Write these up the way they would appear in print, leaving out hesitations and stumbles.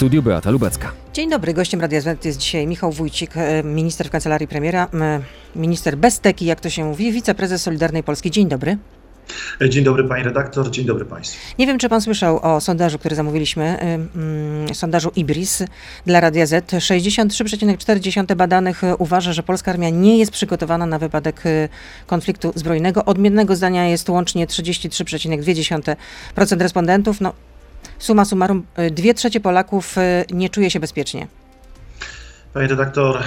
studiu Beata Lubecka. Dzień dobry. Gościem Radia Zet jest dzisiaj Michał Wójcik, minister w Kancelarii Premiera, minister bez teki, jak to się mówi, wiceprezes Solidarnej Polski. Dzień dobry. Dzień dobry pani redaktor, dzień dobry państwu. Nie wiem, czy pan słyszał o sondażu, który zamówiliśmy, sondażu Ibris dla Radia Zet. 63,4% badanych uważa, że polska armia nie jest przygotowana na wypadek konfliktu zbrojnego. Odmiennego zdania jest łącznie 33,2% respondentów. No, summa summarum, 2/3 Polaków nie czuje się bezpiecznie. Panie redaktor,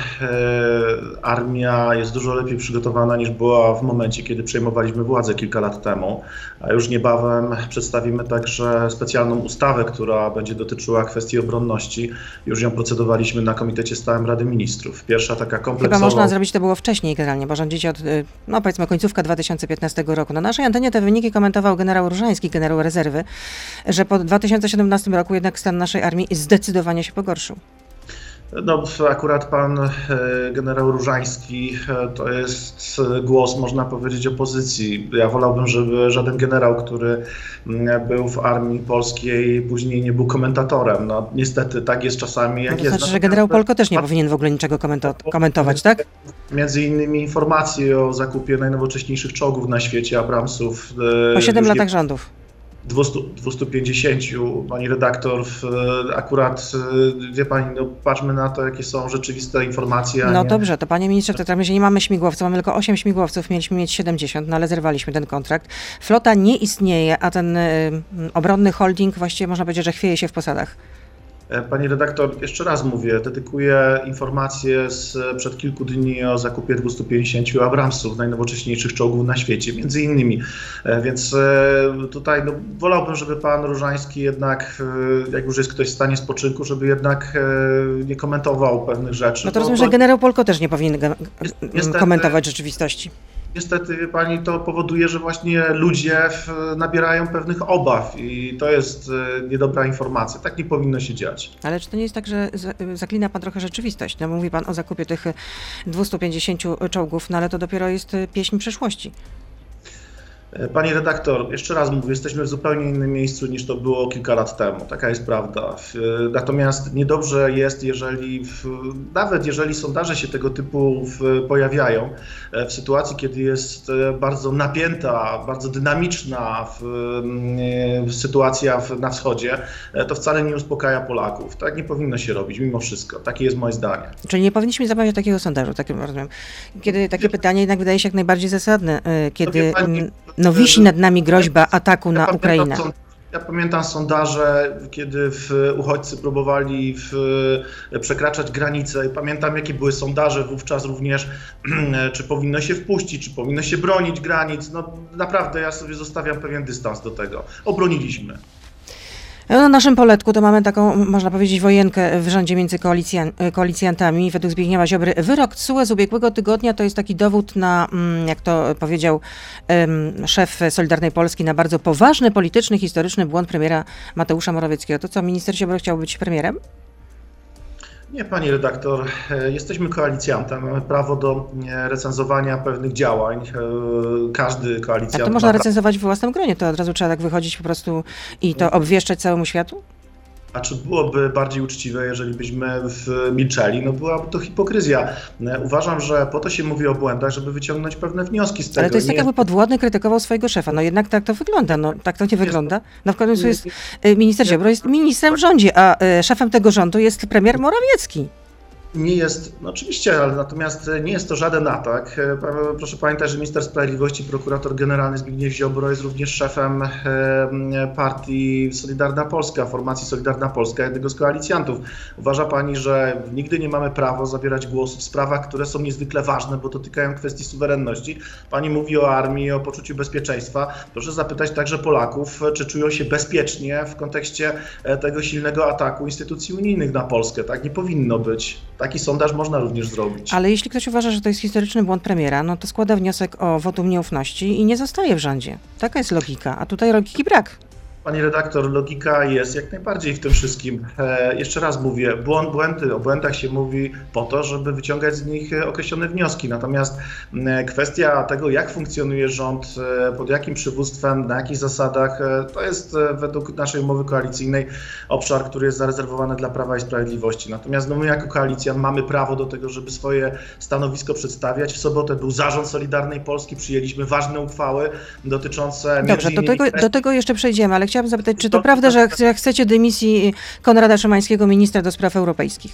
armia jest dużo lepiej przygotowana niż była w momencie, kiedy przejmowaliśmy władzę kilka lat temu. A już niebawem przedstawimy także specjalną ustawę, która będzie dotyczyła kwestii obronności. Już ją procedowaliśmy na Komitecie Stałym Rady Ministrów. Pierwsza taka kompleksowa... Chyba można zrobić to było wcześniej generalnie, bo rządzicie od, no powiedzmy, końcówka 2015 roku. Na naszej antenie te wyniki komentował generał Różański, generał rezerwy, że po 2017 roku jednak stan naszej armii zdecydowanie się pogorszył. No, akurat pan generał Różański to jest głos, można powiedzieć, opozycji. Ja wolałbym, żeby żaden generał, który był w armii polskiej, później nie był komentatorem. No, niestety tak jest czasami, jak to jest. To znaczy, że generał Polko też nie powinien w ogóle niczego komentować, tak? Między innymi informacje o zakupie najnowocześniejszych czołgów na świecie, Abramsów. Po 7 latach rządów. 250, pani redaktor, akurat, wie pani, no patrzmy na to, jakie są rzeczywiste informacje. No dobrze, to panie ministrze, w takim razie nie mamy śmigłowców, mamy tylko 8 śmigłowców, mieliśmy mieć 70, no ale zerwaliśmy ten kontrakt. Flota nie istnieje, a ten obronny holding właściwie można powiedzieć, że chwieje się w posadach. Pani redaktor, jeszcze raz mówię, dedykuję informację sprzed kilku dni o zakupie 250 Abramsów, najnowocześniejszych czołgów na świecie, między innymi. Więc tutaj no, wolałbym, żeby pan Różański jednak, jak już jest ktoś w stanie spoczynku, żeby jednak nie komentował pewnych rzeczy. No to rozumiem, że generał Polko też nie powinien komentować rzeczywistości. Niestety, wie pani, to powoduje, że właśnie ludzie nabierają pewnych obaw i to jest niedobra informacja. Tak nie powinno się dziać. Ale czy to nie jest tak, że zaklina pan trochę rzeczywistość? No, mówi pan o zakupie tych 250 czołgów, no ale to dopiero jest pieśń przyszłości. Pani redaktor, jeszcze raz mówię, jesteśmy w zupełnie innym miejscu niż to było kilka lat temu. Taka jest prawda. Natomiast niedobrze jest, jeżeli nawet jeżeli sondaże się tego typu pojawiają, w sytuacji, kiedy jest bardzo napięta, bardzo dynamiczna sytuacja na wschodzie, to wcale nie uspokaja Polaków. Tak nie powinno się robić mimo wszystko. Takie jest moje zdanie. Czyli nie powinniśmy zabawiać takiego sondażu, takim rozumiem. Kiedy takie pytanie jednak wydaje się jak najbardziej zasadne, kiedy... No wisi nad nami groźba ataku na Ukrainę. Ja pamiętam sondaże, kiedy uchodźcy próbowali przekraczać granice. Pamiętam, jakie były sondaże wówczas również, czy powinno się wpuścić, czy powinno się bronić granic. No naprawdę ja sobie zostawiam pewien dystans do tego. Obroniliśmy. Na naszym poletku to mamy taką, można powiedzieć, wojenkę w rządzie między koalicjantami. Według Zbigniewa Ziobry wyrok TSUE z ubiegłego tygodnia to jest taki dowód na, jak to powiedział szef Solidarnej Polski, na bardzo poważny polityczny, historyczny błąd premiera Mateusza Morawieckiego. To co, minister Ziobro chciał być premierem? Nie, pani redaktor, jesteśmy koalicjantem, mamy prawo do recenzowania pewnych działań, każdy koalicjant... A to można recenzować w własnym gronie, to od razu trzeba tak wychodzić po prostu i to obwieszczać całemu światu? A czy byłoby bardziej uczciwe, jeżeli byśmy milczeli? No byłaby to hipokryzja. Uważam, że po to się mówi o błędach, żeby wyciągnąć pewne wnioski z tego. Ale to jest tak, jakby podwładny krytykował swojego szefa. No jednak tak to wygląda. No tak to nie wygląda. No w końcu jest minister Ziobro, jest ministrem w rządzie, a szefem tego rządu jest premier Morawiecki. Nie jest, no oczywiście, ale natomiast nie jest to żaden atak. Proszę pamiętać, że minister sprawiedliwości, prokurator generalny Zbigniew Ziobro jest również szefem partii Solidarna Polska, formacji Solidarna Polska, jednego z koalicjantów. Uważa pani, że nigdy nie mamy prawa zabierać głosu w sprawach, które są niezwykle ważne, bo dotykają kwestii suwerenności. Pani mówi o armii, o poczuciu bezpieczeństwa. Proszę zapytać także Polaków, czy czują się bezpiecznie w kontekście tego silnego ataku instytucji unijnych na Polskę. Tak nie powinno być. Taki sondaż można również zrobić. Ale jeśli ktoś uważa, że to jest historyczny błąd premiera, no to składa wniosek o wotum nieufności i nie zostaje w rządzie. Taka jest logika, a tutaj logiki brak. Pani redaktor, logika jest jak najbardziej w tym wszystkim. Jeszcze raz mówię, błędy, o błędach się mówi po to, żeby wyciągać z nich określone wnioski. Natomiast kwestia tego, jak funkcjonuje rząd, pod jakim przywództwem, na jakich zasadach, to jest według naszej umowy koalicyjnej obszar, który jest zarezerwowany dla Prawa i Sprawiedliwości. Natomiast no, my jako koalicja mamy prawo do tego, żeby swoje stanowisko przedstawiać. W sobotę był zarząd Solidarnej Polski, przyjęliśmy ważne uchwały dotyczące... Dobrze, do tego jeszcze przejdziemy, ale chciałabym zapytać, czy to prawda, że chcecie dymisji Konrada Szymańskiego, ministra do spraw europejskich?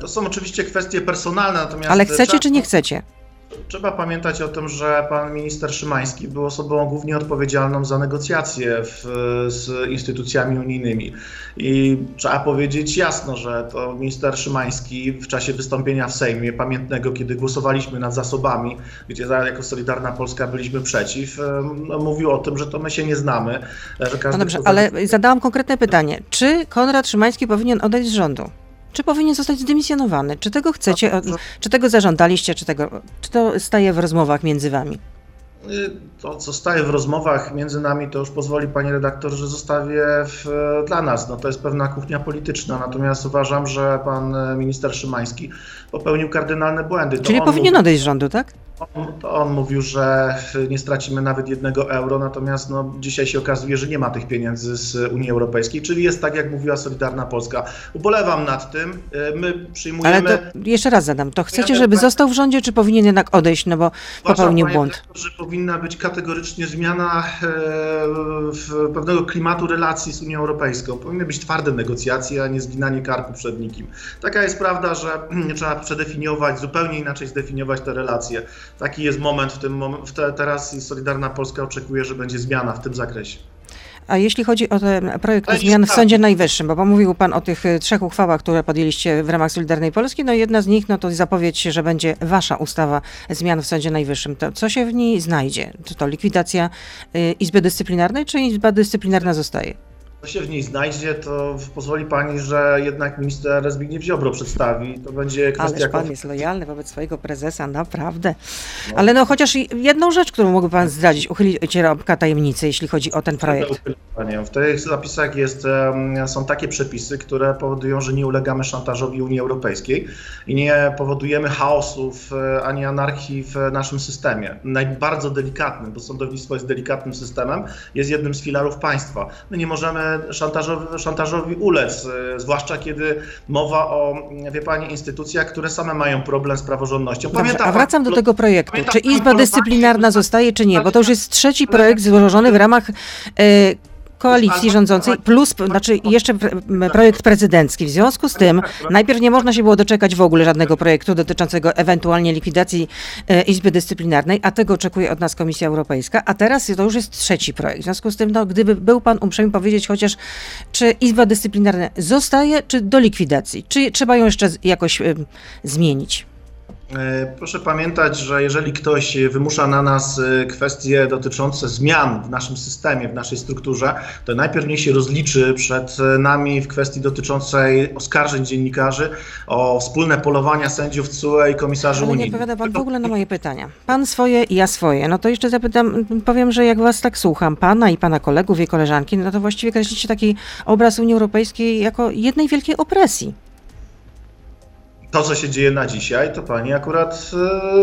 To są oczywiście kwestie personalne, natomiast... Ale chcecie czy nie chcecie? Trzeba pamiętać o tym, że pan minister Szymański był osobą głównie odpowiedzialną za negocjacje z instytucjami unijnymi. I trzeba powiedzieć jasno, że to minister Szymański w czasie wystąpienia w Sejmie pamiętnego, kiedy głosowaliśmy nad zasobami, gdzie jako Solidarna Polska byliśmy przeciw, mówił o tym, że to my się nie znamy. Że każdy ale zadałam konkretne pytanie. Czy Konrad Szymański powinien odejść z rządu? Czy powinien zostać zdymisjonowany? Czy tego chcecie? Czy tego zażądaliście? Czy to staje w rozmowach między wami? To, co staje w rozmowach między nami, to już pozwoli pani redaktor, że zostawię dla nas. No, to jest pewna kuchnia polityczna, natomiast uważam, że pan minister Szymański popełnił kardynalne błędy. Czyli powinien odejść z rządu, tak? On mówił, że nie stracimy nawet 1 euro, natomiast no, dzisiaj się okazuje, że nie ma tych pieniędzy z Unii Europejskiej, czyli jest tak, jak mówiła Solidarna Polska. Ubolewam nad tym, my przyjmujemy... Ale to, jeszcze raz zadam, to chcecie, żeby został w rządzie, czy powinien jednak odejść, no bo popełnił błąd? Że powinna być kategorycznie zmiana pewnego klimatu relacji z Unią Europejską. Powinny być twarde negocjacje, a nie zginanie karku przed nikim. Taka jest prawda, że trzeba przedefiniować, zupełnie inaczej zdefiniować te relacje. Taki jest moment teraz Solidarna Polska oczekuje, że będzie zmiana w tym zakresie. A jeśli chodzi o ten projekt zmian w Sądzie Najwyższym, bo mówił pan o tych 3 uchwałach, które podjęliście w ramach Solidarnej Polski, no jedna z nich, no to zapowiedź, że będzie wasza ustawa zmian w Sądzie Najwyższym. To co się w niej znajdzie? Czy to likwidacja Izby Dyscyplinarnej, czy Izba Dyscyplinarna zostaje? Co się w niej znajdzie, to pozwoli pani, że jednak minister Zbigniew Ziobro przedstawi. To będzie kwestia... Ależ pan jest lojalny wobec swojego prezesa, naprawdę. No. Ale no chociaż jedną rzecz, którą mógłby pan zdradzić, uchylić rąbka tajemnicy, jeśli chodzi o ten projekt. W tych zapisach są takie przepisy, które powodują, że nie ulegamy szantażowi Unii Europejskiej i nie powodujemy chaosów ani anarchii w naszym systemie. Bardzo delikatnym, bo sądownictwo jest delikatnym systemem, jest jednym z filarów państwa. My nie możemy szantażowi ulec, zwłaszcza kiedy mowa o, wie pani, instytucjach, które same mają problem z praworządnością. Dobrze, a wracam do tego projektu. Czy Izba Dyscyplinarna zostaje, czy nie? Bo to już jest 3 projekt złożony w ramach koalicji rządzącej, plus znaczy jeszcze projekt prezydencki. W związku z tym najpierw nie można się było doczekać w ogóle żadnego projektu dotyczącego ewentualnie likwidacji Izby Dyscyplinarnej, a tego oczekuje od nas Komisja Europejska, a teraz to już jest 3 projekt. W związku z tym, no, gdyby był pan uprzejmy powiedzieć chociaż, czy Izba Dyscyplinarna zostaje, czy do likwidacji, czy trzeba ją jeszcze jakoś zmienić? Proszę pamiętać, że jeżeli ktoś wymusza na nas kwestie dotyczące zmian w naszym systemie, w naszej strukturze, to najpierw niech się rozliczy przed nami w kwestii dotyczącej oskarżeń dziennikarzy o wspólne polowania sędziów TSUE i komisarzy Unii. Nie odpowiada pan w ogóle na moje pytania. Pan swoje i ja swoje. No to jeszcze zapytam, powiem, że jak was tak słucham, pana i pana kolegów i koleżanki, no to właściwie kreślicie taki obraz Unii Europejskiej jako jednej wielkiej opresji. To, co się dzieje na dzisiaj, to pani akurat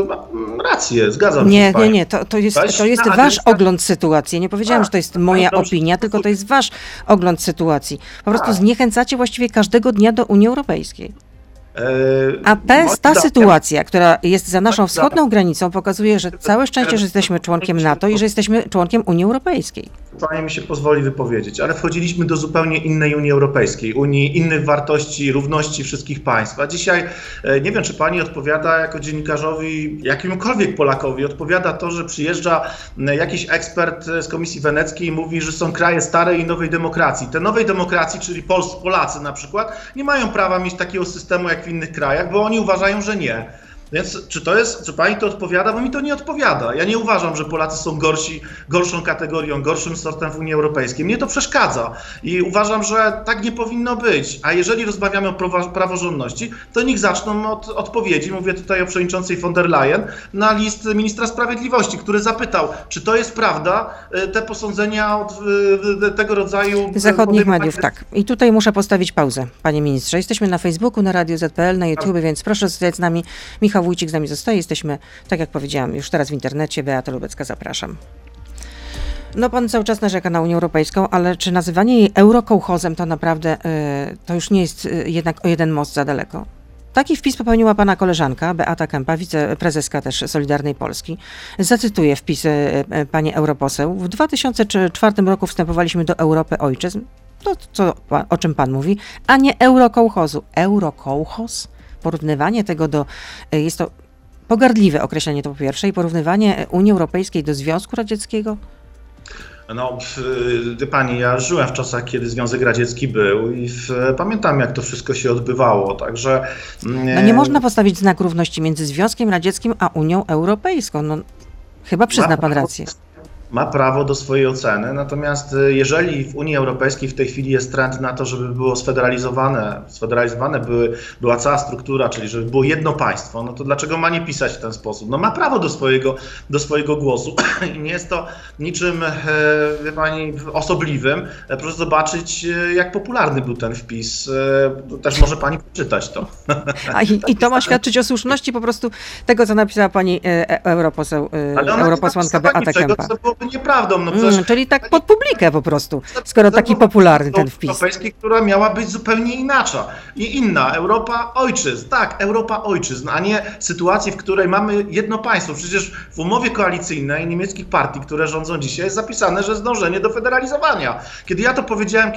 ma rację, zgadzam się z panią. Nie, to jest wasz ogląd sytuacji. Nie powiedziałam, że to jest moja opinia, tylko to jest wasz ogląd sytuacji. Po prostu zniechęcacie właściwie każdego dnia do Unii Europejskiej. A ta sytuacja, która jest za naszą wschodnią granicą, pokazuje, że całe szczęście, że jesteśmy członkiem NATO i że jesteśmy członkiem Unii Europejskiej. Pani mi się pozwoli wypowiedzieć, ale wchodziliśmy do zupełnie innej Unii Europejskiej, Unii innych wartości, równości wszystkich państw. A dzisiaj, nie wiem, czy pani odpowiada jako dziennikarzowi, jakimkolwiek Polakowi, odpowiada to, że przyjeżdża jakiś ekspert z Komisji Weneckiej i mówi, że są kraje starej i nowej demokracji. Te nowej demokracji, czyli Polacy na przykład, nie mają prawa mieć takiego systemu jak w innych krajach, bo oni uważają, że nie. Więc czy pani to odpowiada? Bo mi to nie odpowiada. Ja nie uważam, że Polacy są gorszą kategorią, gorszym sortem w Unii Europejskiej. Mnie to przeszkadza i uważam, że tak nie powinno być. A jeżeli rozmawiamy o praworządności, to niech zaczną od odpowiedzi, mówię tutaj o przewodniczącej von der Leyen, na list ministra sprawiedliwości, który zapytał, czy to jest prawda, te posądzenia od tego rodzaju... zachodnich mediów, tak. I tutaj muszę postawić pauzę, panie ministrze. Jesteśmy na Facebooku, na Radiu ZPL, na YouTube, więc proszę zostać z nami. Michał Wójcik z nami zostaje. Jesteśmy, tak jak powiedziałam, już teraz w internecie. Beata Lubecka, zapraszam. No pan cały czas narzeka na Unię Europejską, ale czy nazywanie jej eurokołchozem to naprawdę, to już nie jest jednak o jeden most za daleko? Taki wpis popełniła pana koleżanka Beata Kępa, wiceprezeska też Solidarnej Polski. Zacytuję wpis pani europoseł. W 2004 roku wstępowaliśmy do Europy ojczyzn, o czym pan mówi, a nie eurokołchozu. Eurokołchoz? Porównywanie tego jest to pogardliwe określenie, to po pierwsze, i porównywanie Unii Europejskiej do Związku Radzieckiego? No, pani, ja żyłem w czasach, kiedy Związek Radziecki był i pamiętam, jak to wszystko się odbywało, także... No nie można postawić znaku równości między Związkiem Radzieckim a Unią Europejską, no chyba przyzna pan rację. Ma prawo do swojej oceny, natomiast jeżeli w Unii Europejskiej w tej chwili jest trend na to, żeby było była cała struktura, czyli żeby było jedno państwo, no to dlaczego ma nie pisać w ten sposób? No ma prawo do swojego głosu i nie jest to niczym, wie pani, osobliwym. Proszę zobaczyć, jak popularny był ten wpis. Też może pani przeczytać to. I to ma świadczyć o słuszności po prostu tego, co napisała pani europosłanka Beata Kępa. Nieprawdą. No przecież... czyli tak pod publikę po prostu, skoro taki popularny ten wpis. Europejskiej, która miała być zupełnie inaczej i inna. Europa ojczyzn, tak, Europa ojczyzn, a nie sytuacji, w której mamy jedno państwo. Przecież w umowie koalicyjnej niemieckich partii, które rządzą dzisiaj, jest zapisane, że jest dążenie do federalizowania. Kiedy ja to powiedziałem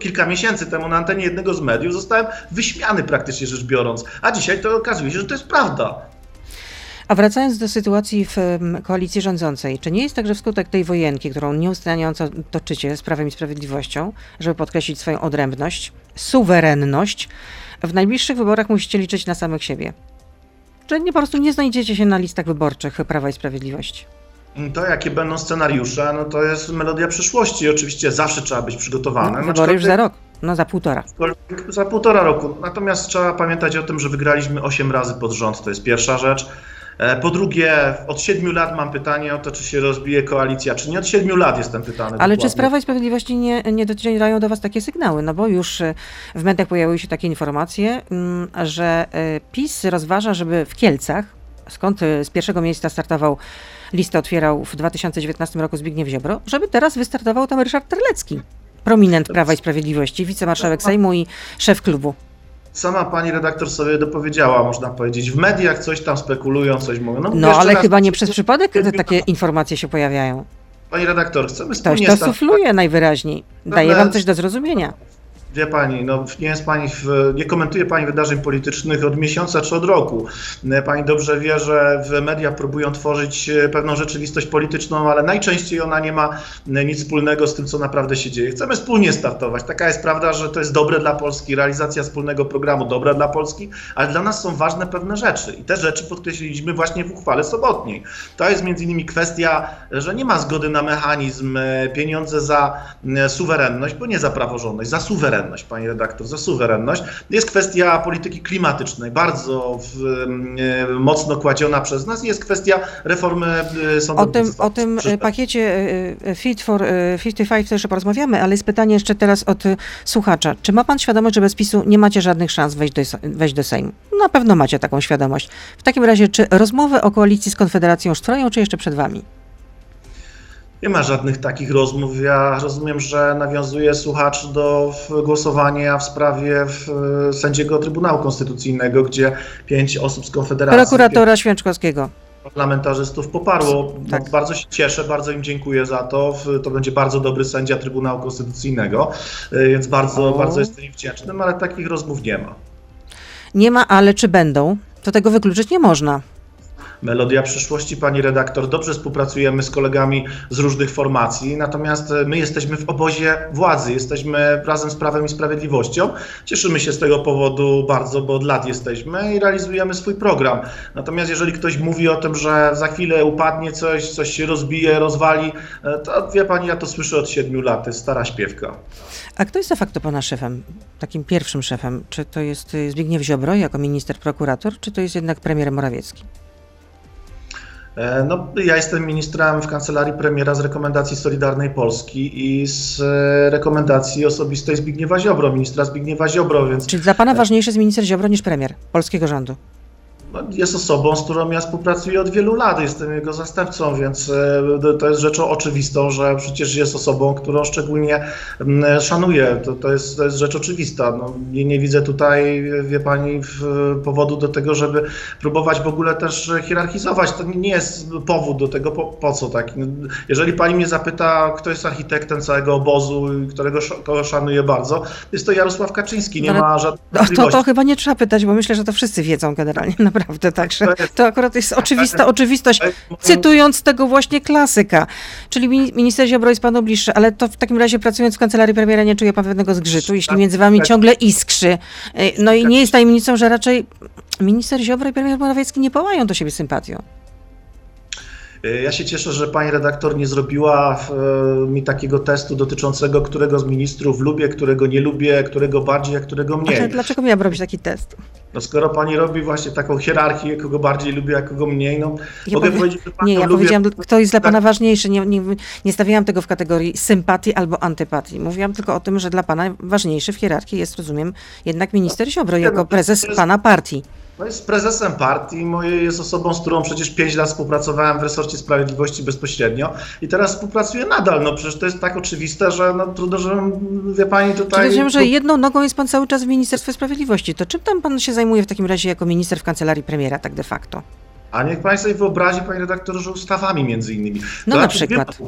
kilka miesięcy temu na antenie jednego z mediów, zostałem wyśmiany praktycznie rzecz biorąc, a dzisiaj to okazuje się, że to jest prawda. A wracając do sytuacji w koalicji rządzącej, czy nie jest tak, że wskutek tej wojenki, którą nieustająco toczycie z Prawem i Sprawiedliwością, żeby podkreślić swoją odrębność, suwerenność, w najbliższych wyborach musicie liczyć na samych siebie? Czy po prostu nie znajdziecie się na listach wyborczych Prawa i Sprawiedliwości? To, jakie będą scenariusze, no to jest melodia przyszłości. Oczywiście zawsze trzeba być przygotowanym. No, wybory już za rok. No za półtora roku. Natomiast trzeba pamiętać o tym, że wygraliśmy 8 razy pod rząd. To jest pierwsza rzecz. Po drugie, od 7 lat mam pytanie o to, czy się rozbije koalicja, czy nie. Od 7 lat jestem pytany. Ale dokładnie. Czy z Prawa i Sprawiedliwości nie docierają do was takie sygnały? No bo już w mediach pojawiły się takie informacje, że PiS rozważa, żeby w Kielcach, skąd z pierwszego miejsca listę otwierał w 2019 roku Zbigniew Ziobro, żeby teraz wystartował tam Ryszard Terlecki, prominent Prawa i Sprawiedliwości, wicemarszałek Sejmu i szef klubu. Sama pani redaktor sobie dopowiedziała, można powiedzieć. W mediach coś tam spekulują, coś mówią. No ale chyba nie przez przypadek takie informacje się pojawiają. Pani redaktor, chcemy wspólnie... Ktoś to sufluje najwyraźniej. Daje wam coś do zrozumienia. Wie pani, no nie komentuje pani wydarzeń politycznych od miesiąca czy od roku. Pani dobrze wie, że media próbują tworzyć pewną rzeczywistość polityczną, ale najczęściej ona nie ma nic wspólnego z tym, co naprawdę się dzieje. Chcemy wspólnie startować. Taka jest prawda, że to jest dobre dla Polski, realizacja wspólnego programu dobra dla Polski, ale dla nas są ważne pewne rzeczy i te rzeczy podkreśliliśmy właśnie w uchwale sobotniej. To jest między innymi kwestia, że nie ma zgody na mechanizm pieniądze za suwerenność, bo nie za praworządność, za suwerenność. Pani redaktor, za suwerenność. Jest kwestia polityki klimatycznej, bardzo mocno kładziona przez nas. Jest kwestia reformy sądownictwa. O tym pakiecie Fit for 55 to jeszcze porozmawiamy, ale jest pytanie jeszcze teraz od słuchacza. Czy ma pan świadomość, że bez PiS-u nie macie żadnych szans wejść do Sejmu? Na pewno macie taką świadomość. W takim razie, czy rozmowy o koalicji z Konfederacją już trwają, czy jeszcze przed wami? Nie ma żadnych takich rozmów. Ja rozumiem, że nawiązuje słuchacz do głosowania w sprawie sędziego Trybunału Konstytucyjnego, gdzie 5 osób z Konfederacji... Prokuratora Święczkowskiego. Parlamentarzystów poparło. Tak. Bardzo się cieszę, bardzo im dziękuję za to. To będzie bardzo dobry sędzia Trybunału Konstytucyjnego, więc bardzo jestem im wdzięcznym, ale takich rozmów nie ma. Nie ma, ale czy będą? To tego wykluczyć nie można. melodia przyszłości, pani redaktor. Dobrze współpracujemy z kolegami z różnych formacji, natomiast my jesteśmy w obozie władzy, jesteśmy razem z Prawem i Sprawiedliwością. Cieszymy się z tego powodu bardzo, bo od lat jesteśmy i realizujemy swój program. Natomiast jeżeli ktoś mówi o tym, że za chwilę upadnie coś, coś się rozbije, rozwali, to wie pani, ja to słyszę od 7 lat, to jest stara śpiewka. A kto jest de facto pana szefem, takim pierwszym szefem? Czy to jest Zbigniew Ziobro jako minister, prokurator, czy to jest jednak premier Morawiecki? No, ja jestem ministrem w Kancelarii Premiera z rekomendacji Solidarnej Polski i z rekomendacji osobistej Zbigniewa Ziobro, ministra Zbigniewa Ziobro, więc... Czyli dla pana ważniejszy jest minister Ziobro niż premier polskiego rządu? Jest osobą, z którą ja współpracuję od wielu lat, jestem jego zastępcą, więc to jest rzeczą oczywistą, że przecież jest osobą, którą szczególnie szanuję. To jest rzecz oczywista. No, nie widzę tutaj, wie pani, powodu do tego, żeby próbować w ogóle też hierarchizować. To nie jest powód do tego, po co tak. Jeżeli pani mnie zapyta, kto jest architektem całego obozu, którego szanuję bardzo, jest to Jarosław Kaczyński, nie ma żadnych wątpliwości. To chyba nie trzeba pytać, bo myślę, że to wszyscy wiedzą generalnie. Naprawdę, także to akurat jest oczywista oczywistość, cytując tego właśnie klasyka. Czyli minister Ziobro jest panu bliższy, ale to w takim razie pracując w kancelarii premiera nie czuje pan pewnego zgrzytu, jeśli między wami ciągle iskrzy. No i nie jest tajemnicą, że raczej minister Ziobro i premier Morawiecki nie pałają do siebie sympatią. Ja się cieszę, że pani redaktor nie zrobiła mi takiego testu dotyczącego, którego z ministrów lubię, którego nie lubię, którego bardziej, a którego mniej. Ale dlaczego miałam robić taki test? No skoro pani robi właśnie taką hierarchię, kogo bardziej lubię, a kogo mniej, no ja mogę powiedzieć, że panią lubię. Powiedziałam, kto jest dla pana ważniejszy. Nie stawiałam tego w kategorii sympatii albo antypatii. Mówiłam tylko o tym, że dla pana ważniejszy w hierarchii jest, rozumiem, jednak minister Ziobro jako prezes pana partii. No jest prezesem partii, jest osobą, z którą przecież 5 lat współpracowałem w resorcie sprawiedliwości bezpośrednio i teraz współpracuję nadal. No przecież to jest tak oczywiste, że no, trudno, żebym, wie pani, tutaj... Czyli rozumiem, że jedną nogą jest pan cały czas w Ministerstwie Sprawiedliwości. To czym tam pan się zajmuje w takim razie jako minister w kancelarii premiera tak de facto? A niech pani sobie wyobrazi, panie redaktorze, że ustawami między innymi. No to na przykład...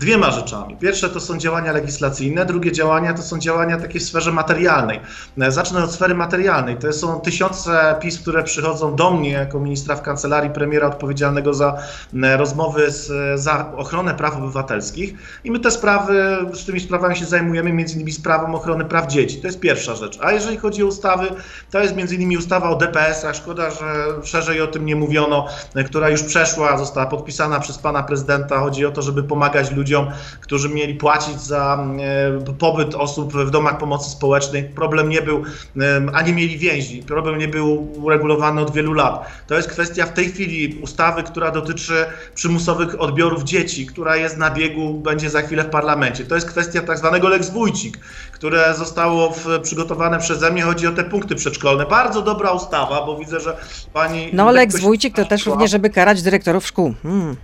Dwiema rzeczami. Pierwsze to są działania legislacyjne, drugie działania to są działania takie w sferze materialnej. Zacznę od sfery materialnej. To są tysiące pism, które przychodzą do mnie jako ministra w kancelarii premiera odpowiedzialnego za rozmowy za ochronę praw obywatelskich i my te sprawy, z tymi sprawami się zajmujemy, między innymi sprawą ochrony praw dzieci. To jest pierwsza rzecz. A jeżeli chodzi o ustawy, to jest między innymi ustawa o DPS-ach. Szkoda, że szerzej o tym nie mówiono, która już przeszła, została podpisana przez pana prezydenta. Chodzi o to, żeby pomagać ludziom, którzy mieli płacić za pobyt osób w domach pomocy społecznej. Problem nie był, a nie mieli więzi. Problem nie był uregulowany od wielu lat. To jest kwestia w tej chwili ustawy, która dotyczy przymusowych odbiorów dzieci, która jest na biegu, będzie za chwilę w parlamencie. To jest kwestia tak zwanego Lex Wójcik, które zostało przygotowane przeze mnie. Chodzi o te punkty przedszkolne. Bardzo dobra ustawa, bo widzę, że pani... No Lex Wójcik to też również, żeby karać dyrektorów szkół.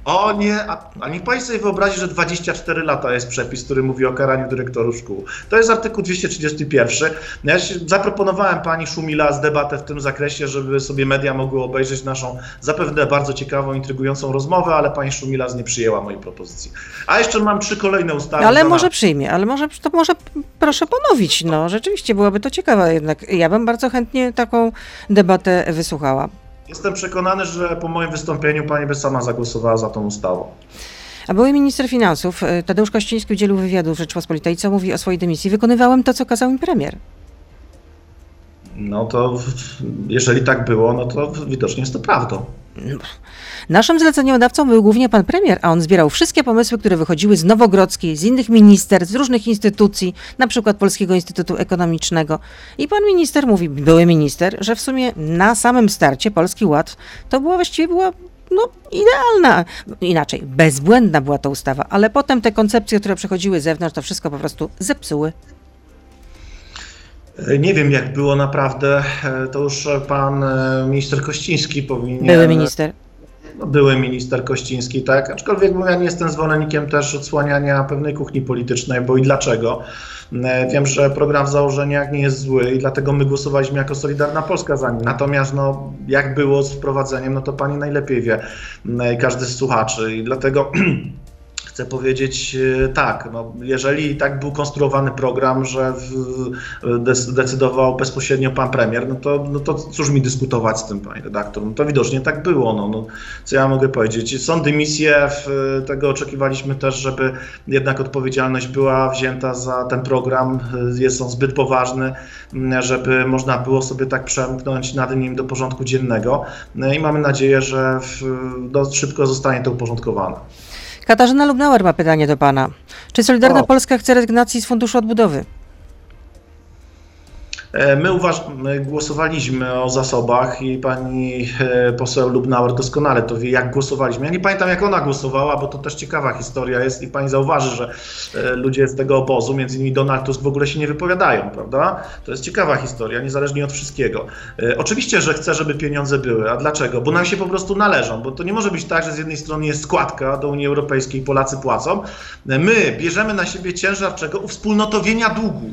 O nie, a niech pani sobie wyobrazi, że 24 lata jest przepis, który mówi o karaniu dyrektorów szkół. To jest artykuł 231. Ja zaproponowałem pani Szumilas debatę w tym zakresie, żeby sobie media mogły obejrzeć naszą zapewne bardzo ciekawą, intrygującą rozmowę, ale pani Szumilas nie przyjęła mojej propozycji. A jeszcze mam 3 kolejne ustawy. Ale może przyjmie, ale może proszę ponowić. No rzeczywiście byłaby to ciekawa jednak. Ja bym bardzo chętnie taką debatę wysłuchała. Jestem przekonany, że po moim wystąpieniu pani by sama zagłosowała za tą ustawą. A były minister finansów Tadeusz Kościński udzielił wywiadu w Rzeczpospolitej, co mówi o swojej dymisji. Wykonywałem to, co kazał mi premier. No to jeżeli tak było, no to widocznie jest to prawdą. Naszym zleceniodawcą był głównie pan premier, a on zbierał wszystkie pomysły, które wychodziły z Nowogrodzkiej, z innych ministerstw, z różnych instytucji, na przykład Polskiego Instytutu Ekonomicznego. I pan minister mówi, były minister, że w sumie na samym starcie Polski Ład to właściwie była no idealna, inaczej bezbłędna była to ustawa, ale potem te koncepcje, które przechodziły z zewnątrz, to wszystko po prostu zepsuły. Nie wiem, jak było naprawdę, to już pan minister Kościński powinien... Były minister Kościński, tak, aczkolwiek ja nie jestem zwolennikiem też odsłaniania pewnej kuchni politycznej, bo i dlaczego? Wiem, że program w założeniach nie jest zły i dlatego my głosowaliśmy jako Solidarna Polska za nim. Natomiast no, jak było z wprowadzeniem, no to pani najlepiej wie, każdy z słuchaczy i dlatego... chcę powiedzieć tak, no, jeżeli tak był konstruowany program, że decydował bezpośrednio pan premier, no to cóż mi dyskutować z tym, panie redaktor, no to widocznie tak było, no co ja mogę powiedzieć. Są dymisje, tego oczekiwaliśmy też, żeby jednak odpowiedzialność była wzięta za ten program, jest on zbyt poważny, żeby można było sobie tak przemknąć nad nim do porządku dziennego i mamy nadzieję, że szybko zostanie to uporządkowane. Katarzyna Lubnauer ma pytanie do pana. Czy Solidarna Polska chce rezygnacji z Funduszu Odbudowy? My głosowaliśmy o zasobach i pani poseł Lubnauer doskonale to wie, jak głosowaliśmy. Ja nie pamiętam, jak ona głosowała, bo to też ciekawa historia jest i pani zauważy, że ludzie z tego obozu, między innymi Donald Tusk, w ogóle się nie wypowiadają, prawda? To jest ciekawa historia, niezależnie od wszystkiego. Oczywiście, że chcę, żeby pieniądze były. A dlaczego? Bo nam się po prostu należą, bo to nie może być tak, że z jednej strony jest składka do Unii Europejskiej, Polacy płacą. My bierzemy na siebie ciężar czego? Uwspólnotowienia długu.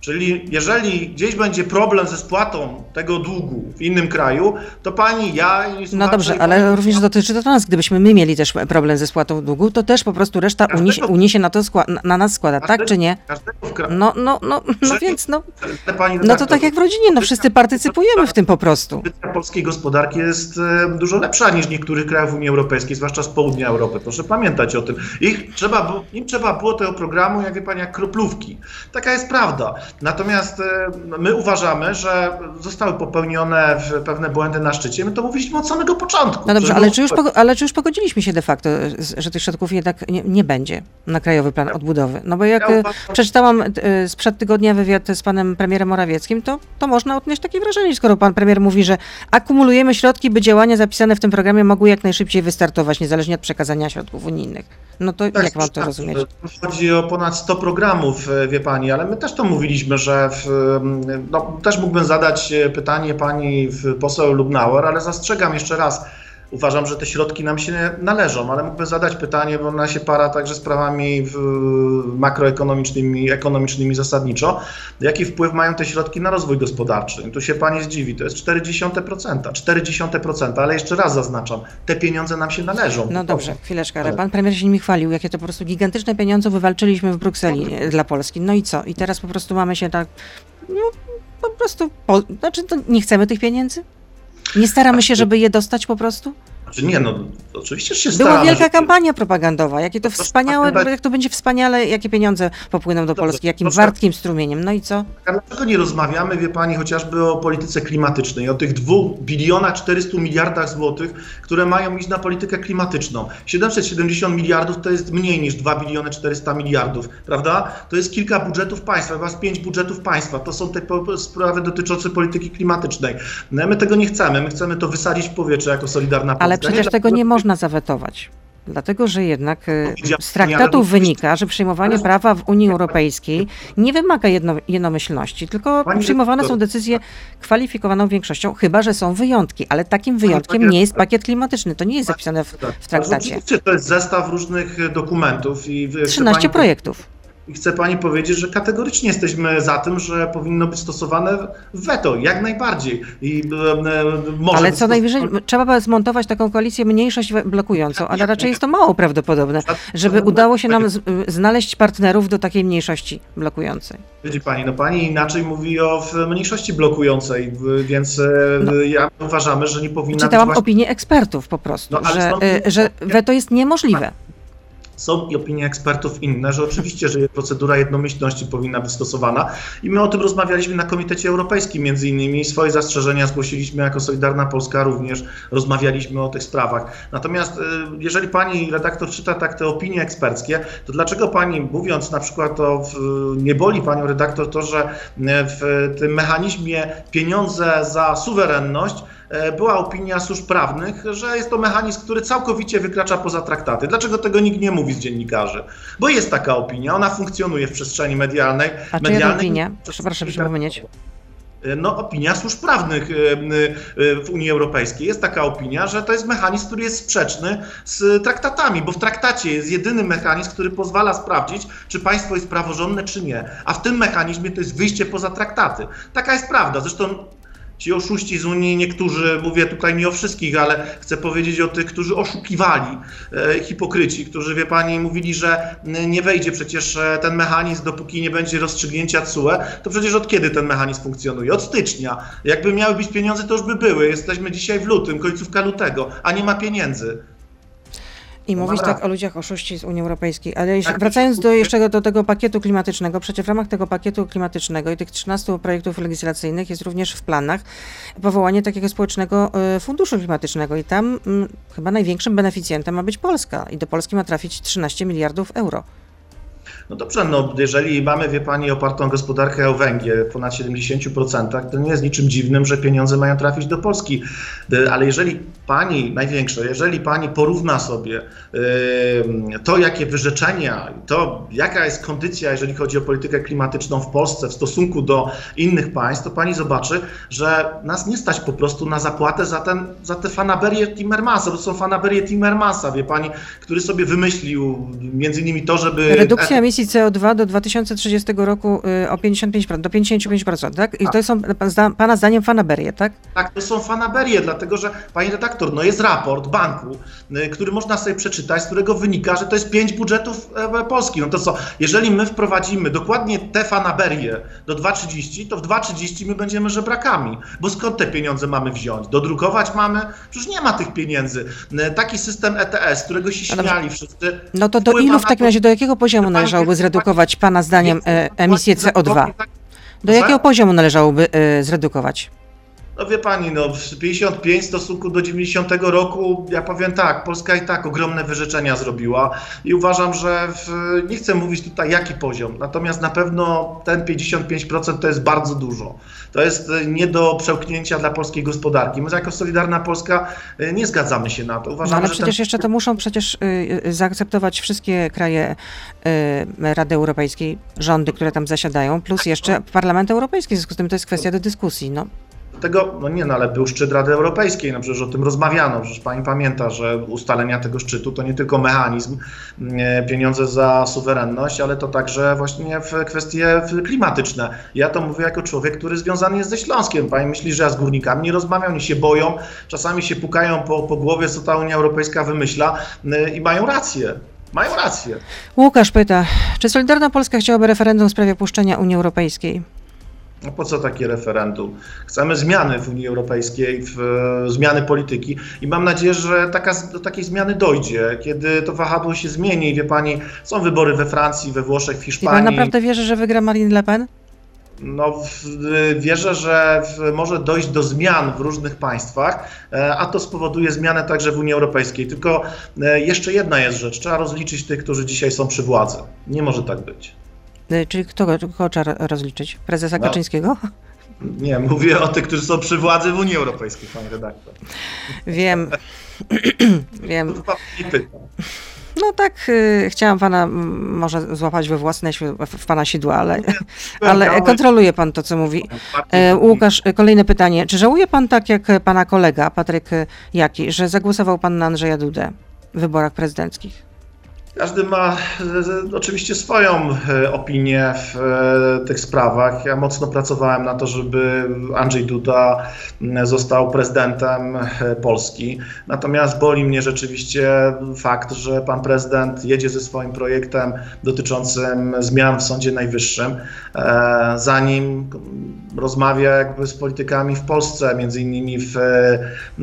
Czyli jeżeli gdzieś będzie problem ze spłatą tego długu w innym kraju, to pani, ja i... No dobrze, ale również dotyczy to nas. Gdybyśmy my mieli też problem ze spłatą długu, to też po prostu reszta Unii się na nas składa, tak czy nie? No to tak jak w rodzinie, no wszyscy partycypujemy w tym po prostu. Polskiej gospodarki jest dużo lepsza niż niektórych krajów Unii Europejskiej, zwłaszcza z południa Europy. Proszę pamiętać o tym. Im trzeba było tego programu, jak wie pani, jak kroplówki. Taka jest prawda. Natomiast my uważamy, że zostały popełnione pewne błędy na szczycie. My to mówiliśmy od samego początku. No dobrze, ale czy już pogodziliśmy się de facto, że tych środków jednak nie będzie na Krajowy Plan Odbudowy? No bo jak przeczytałam sprzed tygodnia wywiad z panem premierem Morawieckim, to można odnieść takie wrażenie, skoro pan premier mówi, że akumulujemy środki, by działania zapisane w tym programie mogły jak najszybciej wystartować, niezależnie od przekazania środków unijnych. No to tak, jak mam to rozumieć? Chodzi o ponad 100 programów, wie pani, ale my też to mówiliśmy. Że też mógłbym zadać pytanie pani poseł Lubnauer, ale zastrzegam jeszcze raz. Uważam, że te środki nam się należą, ale mógłbym zadać pytanie, bo ona się para także sprawami makroekonomicznymi, ekonomicznymi zasadniczo. Jaki wpływ mają te środki na rozwój gospodarczy? I tu się pani zdziwi, to jest 0,4%, ale jeszcze raz zaznaczam, te pieniądze nam się należą. No dobrze, chwileczkę, ale pan premier się nimi chwalił, jakie to po prostu gigantyczne pieniądze wywalczyliśmy w Brukseli dla Polski. No i co? I teraz po prostu mamy się tak, to nie chcemy tych pieniędzy? Nie staramy się, żeby je dostać po prostu? Nie, no oczywiście się staramy. Była wielka kampania propagandowa, jak to będzie wspaniale, jakie pieniądze popłyną do Polski, jakim wartkim strumieniem, no i co? A dlaczego nie rozmawiamy, wie pani, chociażby o polityce klimatycznej, o tych 2,4 biliona złotych, które mają iść na politykę klimatyczną. 770 miliardów to jest mniej niż 2,4 biliona, prawda? To jest kilka budżetów państwa, chyba 5 budżetów państwa, to są te sprawy dotyczące polityki klimatycznej. No, my tego nie chcemy, my chcemy to wysadzić w powietrze jako Solidarna Polska. Ale przecież tego nie można zawetować, dlatego że jednak z traktatów wynika, że przyjmowanie prawa w Unii Europejskiej nie wymaga jednomyślności, tylko przyjmowane są decyzje kwalifikowaną większością, chyba że są wyjątki, ale takim wyjątkiem nie jest pakiet klimatyczny, to nie jest zapisane w traktacie. To jest zestaw różnych dokumentów. 13 projektów. I chcę pani powiedzieć, że kategorycznie jesteśmy za tym, że powinno być stosowane weto, jak najbardziej. Ale co najwyżej trzeba zmontować taką koalicję mniejszość blokującą, ale raczej jest to mało prawdopodobne, żeby udało się nam znaleźć partnerów do takiej mniejszości blokującej. Widzi pani, no pani inaczej mówi o mniejszości blokującej, więc ja uważamy, że nie powinna być właśnie... opinię ekspertów po prostu, że weto jest niemożliwe. Są i opinie ekspertów inne, że oczywiście, że procedura jednomyślności powinna być stosowana i my o tym rozmawialiśmy na Komitecie Europejskim między innymi, swoje zastrzeżenia zgłosiliśmy jako Solidarna Polska, również rozmawialiśmy o tych sprawach. Natomiast jeżeli pani redaktor czyta tak te opinie eksperckie, to dlaczego pani mówiąc na przykład nie boli panią redaktor to, że w tym mechanizmie pieniądze za suwerenność była opinia służb prawnych, że jest to mechanizm, który całkowicie wykracza poza traktaty. Dlaczego tego nikt nie mówi z dziennikarzy? Bo jest taka opinia, ona funkcjonuje w przestrzeni medialnej. A czy jest opinia? Przepraszam, przypomnieć. No opinia służb prawnych w Unii Europejskiej. Jest taka opinia, że to jest mechanizm, który jest sprzeczny z traktatami, bo w traktacie jest jedyny mechanizm, który pozwala sprawdzić, czy państwo jest praworządne, czy nie. A w tym mechanizmie to jest wyjście poza traktaty. Taka jest prawda. Zresztą Ci oszuści z Unii, niektórzy, mówię tutaj nie o wszystkich, ale chcę powiedzieć o tych, którzy oszukiwali, hipokryci, którzy, wie pani, mówili, że nie wejdzie przecież ten mechanizm, dopóki nie będzie rozstrzygnięcia TSUE, to przecież od kiedy ten mechanizm funkcjonuje? Od stycznia. Jakby miały być pieniądze, to już by były. Jesteśmy dzisiaj w lutym, końcówka lutego, a nie ma pieniędzy. I mówisz tak o ludziach oszuści z Unii Europejskiej, ale jeśli, wracając do tego pakietu klimatycznego, przecież w ramach tego pakietu klimatycznego i tych 13 projektów legislacyjnych jest również w planach powołanie takiego społecznego funduszu klimatycznego i tam chyba największym beneficjentem ma być Polska i do Polski ma trafić 13 miliardów euro. No dobrze, no jeżeli mamy, wie pani, opartą gospodarkę o węgiel w ponad 70%, to nie jest niczym dziwnym, że pieniądze mają trafić do Polski. Ale jeżeli pani, największe, jeżeli pani porówna sobie to, jakie wyrzeczenia, to jaka jest kondycja, jeżeli chodzi o politykę klimatyczną w Polsce w stosunku do innych państw, to pani zobaczy, że nas nie stać po prostu na zapłatę za te fanaberie Timmermansa, bo to są fanaberie Timmermansa, wie pani, który sobie wymyślił między innymi to, żeby... Redukcja emisji CO2 do 2030 roku o 55%, do 55%, tak? I to są pana zdaniem fanaberie, tak? Tak, to są fanaberie, dlatego że, pani redaktor, no jest raport banku, który można sobie przeczytać, z którego wynika, że to jest 5 budżetów Polski. No to co, jeżeli my wprowadzimy dokładnie te fanaberie do 2,30, to w 2,30 my będziemy żebrakami, bo skąd te pieniądze mamy wziąć? Dodrukować mamy? Przecież nie ma tych pieniędzy. Taki system ETS, którego się śmiali wszyscy. No to do ilu w takim razie, do jakiego poziomu należałoby zredukować, pana zdaniem, emisję CO2? Do jakiego poziomu należałoby zredukować? No wie pani, no 55 w stosunku do 90 roku, ja powiem tak, Polska i tak ogromne wyrzeczenia zrobiła i uważam, że nie chcę mówić tutaj jaki poziom, natomiast na pewno ten 55% to jest bardzo dużo. To jest nie do przełknięcia dla polskiej gospodarki. My jako Solidarna Polska nie zgadzamy się na to. Uważamy, ale że przecież jeszcze to muszą przecież zaakceptować wszystkie kraje Rady Europejskiej, rządy, które tam zasiadają, plus jeszcze Parlament Europejski, w związku z tym to jest kwestia do dyskusji, no. Tego, no nie, no ale był szczyt Rady Europejskiej, no przecież o tym rozmawiano, przecież pani pamięta, że ustalenia tego szczytu to nie tylko mechanizm, pieniądze za suwerenność, ale to także właśnie w kwestie klimatyczne. Ja to mówię jako człowiek, który związany jest ze Śląskiem. Pani myśli, że ja z górnikami nie rozmawiam, oni się boją, czasami się pukają po głowie, co ta Unia Europejska wymyśla i mają rację. Mają rację. Łukasz pyta, czy Solidarna Polska chciałaby referendum w sprawie opuszczenia Unii Europejskiej? No po co takie referendum? Chcemy zmiany w Unii Europejskiej, zmiany polityki i mam nadzieję, że do takiej zmiany dojdzie, kiedy to wahadło się zmieni. Wie pani, są wybory we Francji, we Włoszech, w Hiszpanii. I pan naprawdę wierzy, że wygra Marine Le Pen? No wierzę, że może dojść do zmian w różnych państwach, a to spowoduje zmianę także w Unii Europejskiej. Tylko jeszcze jedna jest rzecz, trzeba rozliczyć tych, którzy dzisiaj są przy władzy. Nie może tak być. Czyli kogo trzeba rozliczyć? Prezesa Kaczyńskiego? Nie, mówię o tych, którzy są przy władzy w Unii Europejskiej, pan redaktor. Wiem, wiem. To pan nie pyta. No tak, chciałam pana może złapać we własne, w pana sidła, ale kontroluje pan to, co mówi. Łukasz, kolejne pytanie. Czy żałuje pan tak jak pana kolega Patryk Jaki, że zagłosował pan na Andrzeja Dudę w wyborach prezydenckich? Każdy ma oczywiście swoją opinię w tych sprawach. Ja mocno pracowałem na to, żeby Andrzej Duda został prezydentem Polski. Natomiast boli mnie rzeczywiście fakt, że pan prezydent jedzie ze swoim projektem dotyczącym zmian w Sądzie Najwyższym, zanim rozmawia jakby z politykami w Polsce, między innymi w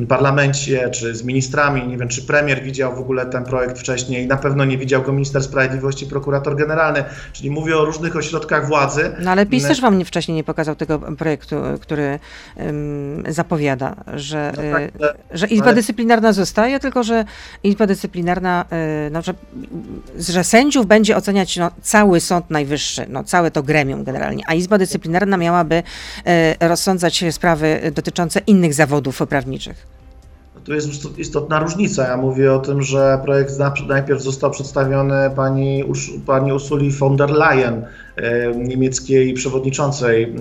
parlamencie czy z ministrami. Nie wiem, czy premier widział w ogóle ten projekt wcześniej. Na pewno nie widział go minister sprawiedliwości, prokurator generalny. Czyli mówię o różnych ośrodkach władzy. No ale PiS też wam wcześniej nie pokazał tego projektu, który zapowiada, że Izba Dyscyplinarna zostaje, tylko że Izba Dyscyplinarna, że sędziów będzie oceniać cały Sąd Najwyższy, całe to gremium generalnie, a Izba Dyscyplinarna miałaby rozsądzać sprawy dotyczące innych zawodów prawniczych. To jest istotna różnica. Ja mówię o tym, że projekt najpierw został przedstawiony pani Ursuli von der Leyen, niemieckiej przewodniczącej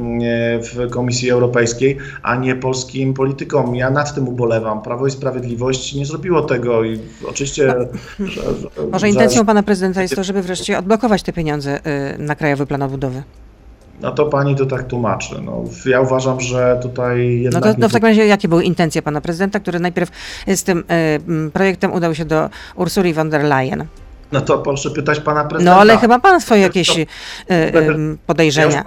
w Komisji Europejskiej, a nie polskim politykom. Ja nad tym ubolewam. Prawo i Sprawiedliwość nie zrobiło tego i oczywiście... No, może intencją pana prezydenta jest to, żeby wreszcie odblokować te pieniądze na Krajowy Plan Odbudowy. No to pani to tak tłumaczy. No, ja uważam, że tutaj jednak... No to w takim razie jakie były intencje pana prezydenta, który najpierw z tym projektem udał się do Ursuli von der Leyen? No to proszę pytać pana prezydenta. No ale chyba pan swoje jakieś podejrzenia,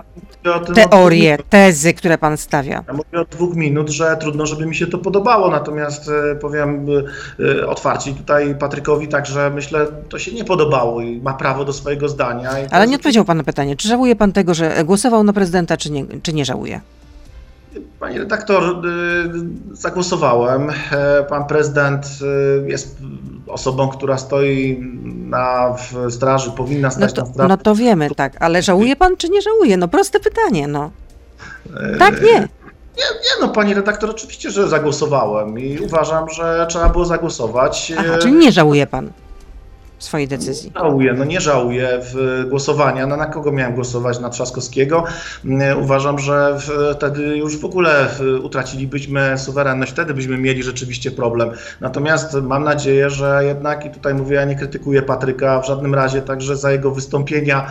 teorie, tezy, które pan stawia. Ja mówię od 2 minut, że trudno, żeby mi się to podobało, natomiast powiem otwarcie tutaj Patrykowi, także myślę, to się nie podobało i ma prawo do swojego zdania. Ale nie odpowiedział pan na pytanie, czy żałuje pan tego, że głosował na prezydenta, czy nie żałuje? Panie redaktor, zagłosowałem. Pan prezydent jest osobą, która stoi na straży, powinna stać na straży. No to wiemy, tak, ale żałuje pan czy nie żałuje? No proste pytanie, no. Tak, nie. Nie, no pani redaktor, oczywiście, że zagłosowałem i uważam, że trzeba było zagłosować. Aha, czyli nie żałuje pan swojej decyzji? Nie żałuję głosowania. No, na kogo miałem głosować? Na Trzaskowskiego. Uważam, że wtedy już w ogóle utracilibyśmy suwerenność. Wtedy byśmy mieli rzeczywiście problem. Natomiast mam nadzieję, że jednak, i tutaj mówię, ja nie krytykuję Patryka w żadnym razie, także za jego wystąpienia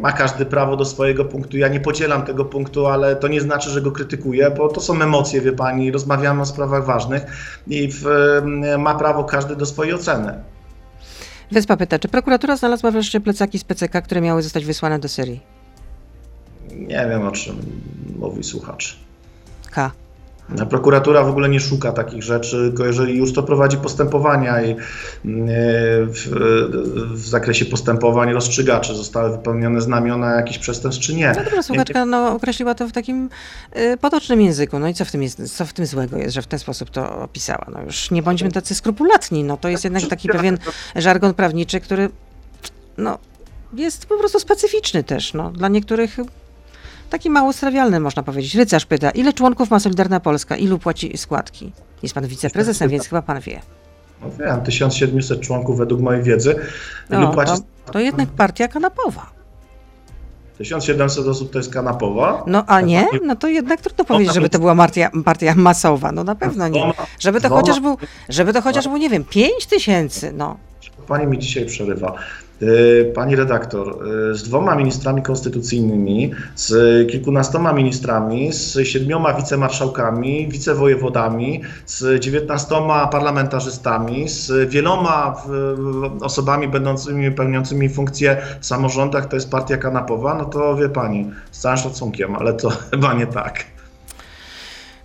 ma każdy prawo do swojego punktu. Ja nie podzielam tego punktu, ale to nie znaczy, że go krytykuję, bo to są emocje, wie pani. Rozmawiamy o sprawach ważnych i ma prawo każdy do swojej oceny. Wyspa pyta, czy prokuratura znalazła wreszcie plecaki z PCK, które miały zostać wysłane do Syrii? Nie wiem, o czym mówi słuchacz. Prokuratura w ogóle nie szuka takich rzeczy, tylko jeżeli już to prowadzi postępowania i w zakresie postępowań rozstrzyga, czy zostały wypełnione znamiona jakichś przestępstw, czy nie. No dobra, słuchaczka określiła to w takim potocznym języku. No i co w tym złego jest, że w ten sposób to opisała? No już nie bądźmy tacy skrupulatni. No to jest jednak taki pewien żargon prawniczy, który no, jest po prostu specyficzny też. No, dla niektórych... Taki mało strawialny, można powiedzieć. Rycerz pyta, ile członków ma Solidarna Polska, ilu płaci składki? Jest pan wiceprezesem, więc chyba pan wie. No wiem, 1700 członków według mojej wiedzy. No, to jednak partia kanapowa. 1700 osób to jest kanapowa. No a nie? No to jednak trudno powiedzieć, żeby to była partia masowa. No na pewno nie. Żeby to chociaż był, nie wiem, 5000, no. Pani mi dzisiaj przerywa. Pani redaktor, z 2 ministrami konstytucyjnymi, z kilkunastoma ministrami, z 7 wicemarszałkami, wicewojewodami, z 19 parlamentarzystami, z wieloma osobami pełniącymi funkcje w samorządach, to jest partia kanapowa, no to wie pani, z całym szacunkiem, ale to chyba nie tak.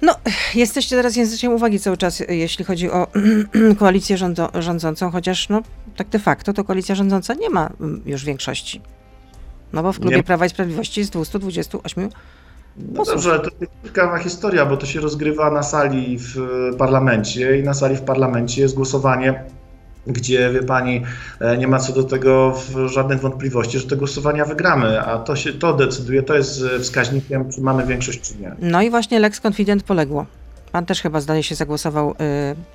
No, jesteście teraz językiem uwagi cały czas, jeśli chodzi o koalicję rządzącą, chociaż no, tak de facto to koalicja rządząca nie ma już większości. No bo w klubie Prawa i Sprawiedliwości jest 228 posłów. No dobrze, to jest ciekawa historia, bo to się rozgrywa na sali w parlamencie i na sali w parlamencie jest głosowanie, gdzie, wie pani, nie ma co do tego żadnych wątpliwości, że te głosowania wygramy, a to decyduje, to jest wskaźnikiem, czy mamy większość, czy nie. No i właśnie Lex Confident poległo. Pan też chyba, zdaje się, zagłosował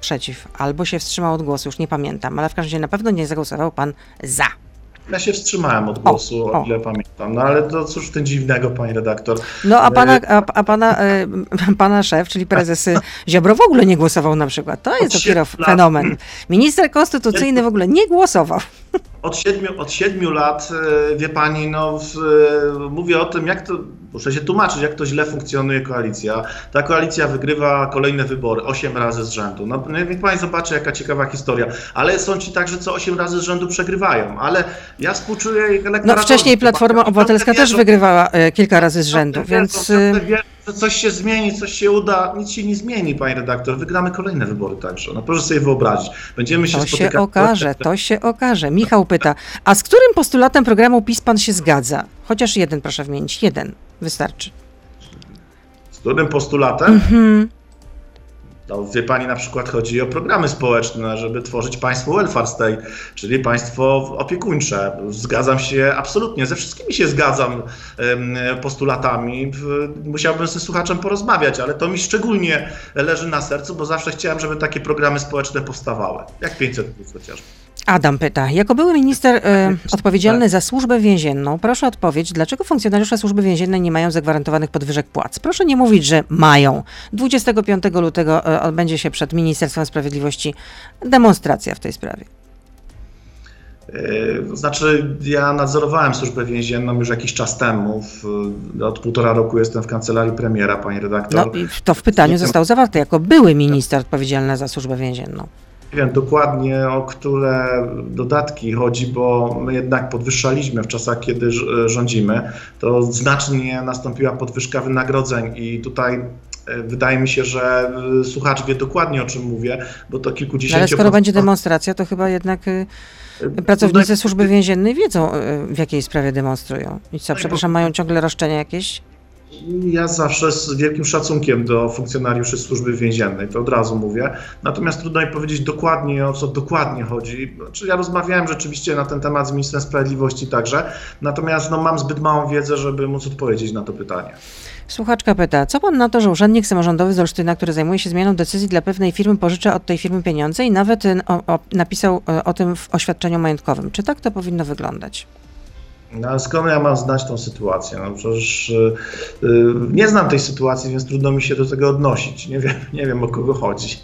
przeciw, albo się wstrzymał od głosu, już nie pamiętam, ale w każdym razie na pewno nie zagłosował pan za. Ja się wstrzymałem od głosu, o ile pamiętam, no ale to cóż w tym dziwnego, pani redaktor. No a pana szef, czyli prezes Ziobro w ogóle nie głosował na przykład, to jest dopiero fenomen. Minister konstytucyjny w ogóle nie głosował. Od siedmiu lat, wie pani, no mówię o tym, jak to, muszę się tłumaczyć, jak to źle funkcjonuje koalicja. Ta koalicja wygrywa kolejne wybory 8 razy z rzędu. No niech pani zobaczy, jaka ciekawa historia. Ale są ci także, co 8 razy z rzędu przegrywają, ale ja współczuję ich elektoratowi. No wcześniej Platforma Obywatelska też wygrywała kilka razy z rzędu, więc... Coś się zmieni, coś się uda, nic się nie zmieni, pani redaktor. Wygramy kolejne wybory także. No proszę sobie wyobrazić. Będziemy się spotykać... To się okaże. Michał pyta, a z którym postulatem programu PiS pan się zgadza? Chociaż jeden proszę wymienić. Jeden wystarczy. Z którym postulatem? Mm-hmm. No, wie pani, na przykład chodzi o programy społeczne, żeby tworzyć państwo welfare state, czyli państwo opiekuńcze. Zgadzam się absolutnie, ze wszystkimi się zgadzam postulatami. Musiałbym ze słuchaczem porozmawiać, ale to mi szczególnie leży na sercu, bo zawsze chciałem, żeby takie programy społeczne powstawały, jak 500+ chociażby. Adam pyta, jako były minister odpowiedzialny za służbę więzienną, proszę odpowiedź, dlaczego funkcjonariusze służby więziennej nie mają zagwarantowanych podwyżek płac? Proszę nie mówić, że mają. 25 lutego odbędzie się przed Ministerstwem Sprawiedliwości demonstracja w tej sprawie. Znaczy, ja nadzorowałem służbę więzienną już jakiś czas temu. Od 1,5 roku jestem w kancelarii premiera, pani redaktor. No i to w pytaniu zostało zawarte jako były minister odpowiedzialny za służbę więzienną. Nie wiem dokładnie, o które dodatki chodzi, bo my jednak podwyższaliśmy w czasach, kiedy rządzimy. To znacznie nastąpiła podwyżka wynagrodzeń i tutaj wydaje mi się, że słuchacz wie dokładnie, o czym mówię, bo to kilkudziesięciu... Ale skoro będzie demonstracja, to chyba jednak pracownicy służby więziennej wiedzą, w jakiej sprawie demonstrują. I co, przepraszam, mają ciągle roszczenia jakieś? Ja zawsze z wielkim szacunkiem do funkcjonariuszy służby więziennej, to od razu mówię. Natomiast trudno mi powiedzieć dokładnie, o co dokładnie chodzi. Znaczy, ja rozmawiałem rzeczywiście na ten temat z ministrem sprawiedliwości także, natomiast no, mam zbyt małą wiedzę, żeby móc odpowiedzieć na to pytanie. Słuchaczka pyta, co pan na to, że urzędnik samorządowy z Olsztyna, który zajmuje się zmianą decyzji dla pewnej firmy, pożycza od tej firmy pieniądze i nawet napisał o tym w oświadczeniu majątkowym. Czy tak to powinno wyglądać? No, skąd ja mam znać tą sytuację? No, przecież nie znam tej sytuacji, więc trudno mi się do tego odnosić. Nie wiem o kogo chodzi.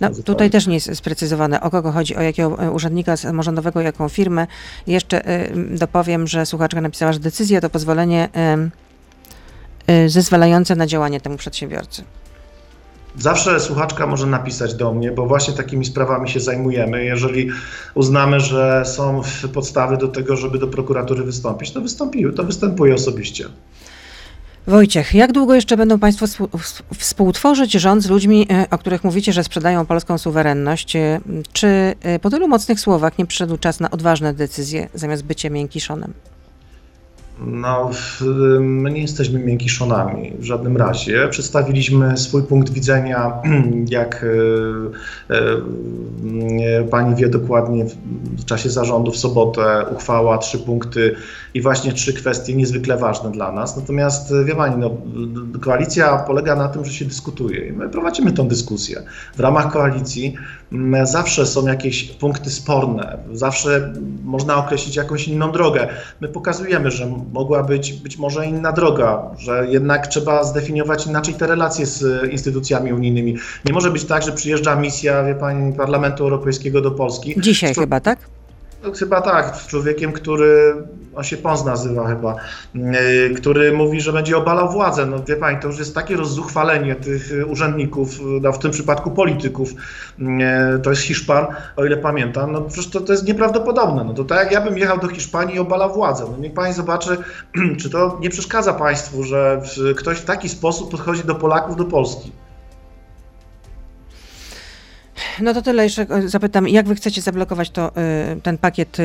No, tutaj też nie jest sprecyzowane, o kogo chodzi, o jakiego urzędnika samorządowego, jaką firmę. Jeszcze dopowiem, że słuchaczka napisała, że decyzja to pozwolenie zezwalające na działanie temu przedsiębiorcy. Zawsze słuchaczka może napisać do mnie, bo właśnie takimi sprawami się zajmujemy. Jeżeli uznamy, że są podstawy do tego, żeby do prokuratury wystąpić, to występuję osobiście. Wojciech, jak długo jeszcze będą państwo współtworzyć rząd z ludźmi, o których mówicie, że sprzedają polską suwerenność? Czy po tylu mocnych słowach nie przyszedł czas na odważne decyzje zamiast bycia miękkiszonem? No, my nie jesteśmy miękkiszonami w żadnym razie. Przedstawiliśmy swój punkt widzenia, jak pani wie dokładnie, w czasie zarządu w sobotę uchwała 3 punkty i właśnie 3 kwestie niezwykle ważne dla nas. Natomiast wie pani, no, koalicja polega na tym, że się dyskutuje i my prowadzimy tę dyskusję. W ramach koalicji zawsze są jakieś punkty sporne, zawsze można określić jakąś inną drogę. My pokazujemy, że mogła być może inna droga, że jednak trzeba zdefiniować inaczej te relacje z instytucjami unijnymi. Nie może być tak, że przyjeżdża misja, wie pani, Parlamentu Europejskiego do Polski. Dzisiaj chyba, tak? Chyba tak, z człowiekiem, który, on się Pons nazywa chyba, który mówi, że będzie obalał władzę. No wie pani, to już jest takie rozzuchwalenie tych urzędników, no, w tym przypadku polityków, to jest Hiszpan, o ile pamiętam, no przecież to jest nieprawdopodobne. No to tak jak ja bym jechał do Hiszpanii i obalał władzę. No niech pani zobaczy, czy to nie przeszkadza państwu, że ktoś w taki sposób podchodzi do Polaków, do Polski. No to tyle. Jeszcze zapytam, jak wy chcecie zablokować to, ten pakiet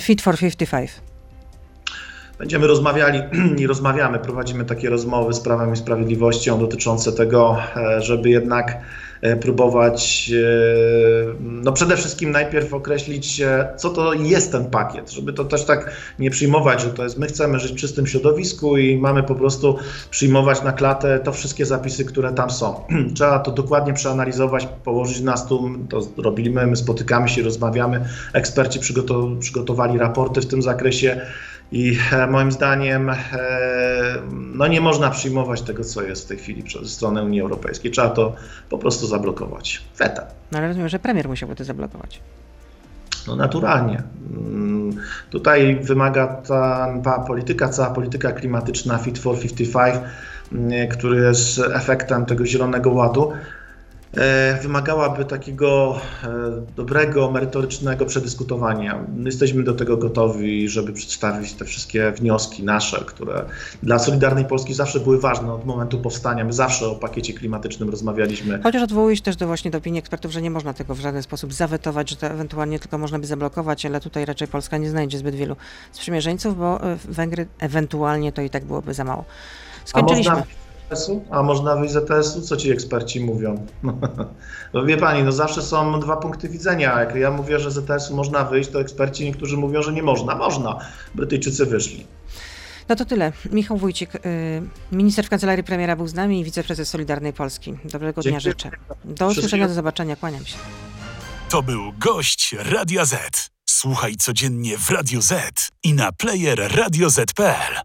Fit for 55? Będziemy rozmawiali i rozmawiamy, prowadzimy takie rozmowy z Prawem i Sprawiedliwością dotyczące tego, żeby jednak próbować, no przede wszystkim najpierw określić, co to jest ten pakiet, żeby to też tak nie przyjmować, że to jest, my chcemy żyć w czystym środowisku i mamy po prostu przyjmować na klatę to wszystkie zapisy, które tam są. Trzeba to dokładnie przeanalizować, położyć na stół, to robimy, my spotykamy się, rozmawiamy, eksperci przygotowali raporty w tym zakresie. I moim zdaniem no nie można przyjmować tego, co jest w tej chwili przez stronę Unii Europejskiej. Trzeba to po prostu zablokować. Weta. No ale rozumiem, że premier musiałby to zablokować. No naturalnie. Tutaj wymaga cała polityka klimatyczna Fit for 55, który jest efektem tego Zielonego Ładu, wymagałaby takiego dobrego, merytorycznego przedyskutowania. My jesteśmy do tego gotowi, żeby przedstawić te wszystkie wnioski nasze, które dla Solidarnej Polski zawsze były ważne od momentu powstania. My zawsze o pakiecie klimatycznym rozmawialiśmy. Chociaż odwołujesz też do opinii ekspertów, że nie można tego w żaden sposób zawetować, że to ewentualnie tylko można by zablokować, ale tutaj raczej Polska nie znajdzie zbyt wielu sprzymierzeńców, bo Węgry ewentualnie to i tak byłoby za mało. Skończyliśmy. A można wyjść z ETS-u? Co ci eksperci mówią? Wie pani, no zawsze są 2 punkty widzenia. Jak ja mówię, że z ETS-u można wyjść, to eksperci niektórzy mówią, że nie można. Można. Brytyjczycy wyszli. No to tyle. Michał Wójcik, minister w Kancelarii Premiera, był z nami i wiceprezes Solidarnej Polski. Dobrego dnia życzę. Do usłyszenia, do zobaczenia. Kłaniam się. To był gość Radia Z. Słuchaj codziennie w Radio Z i na player radioz.pl.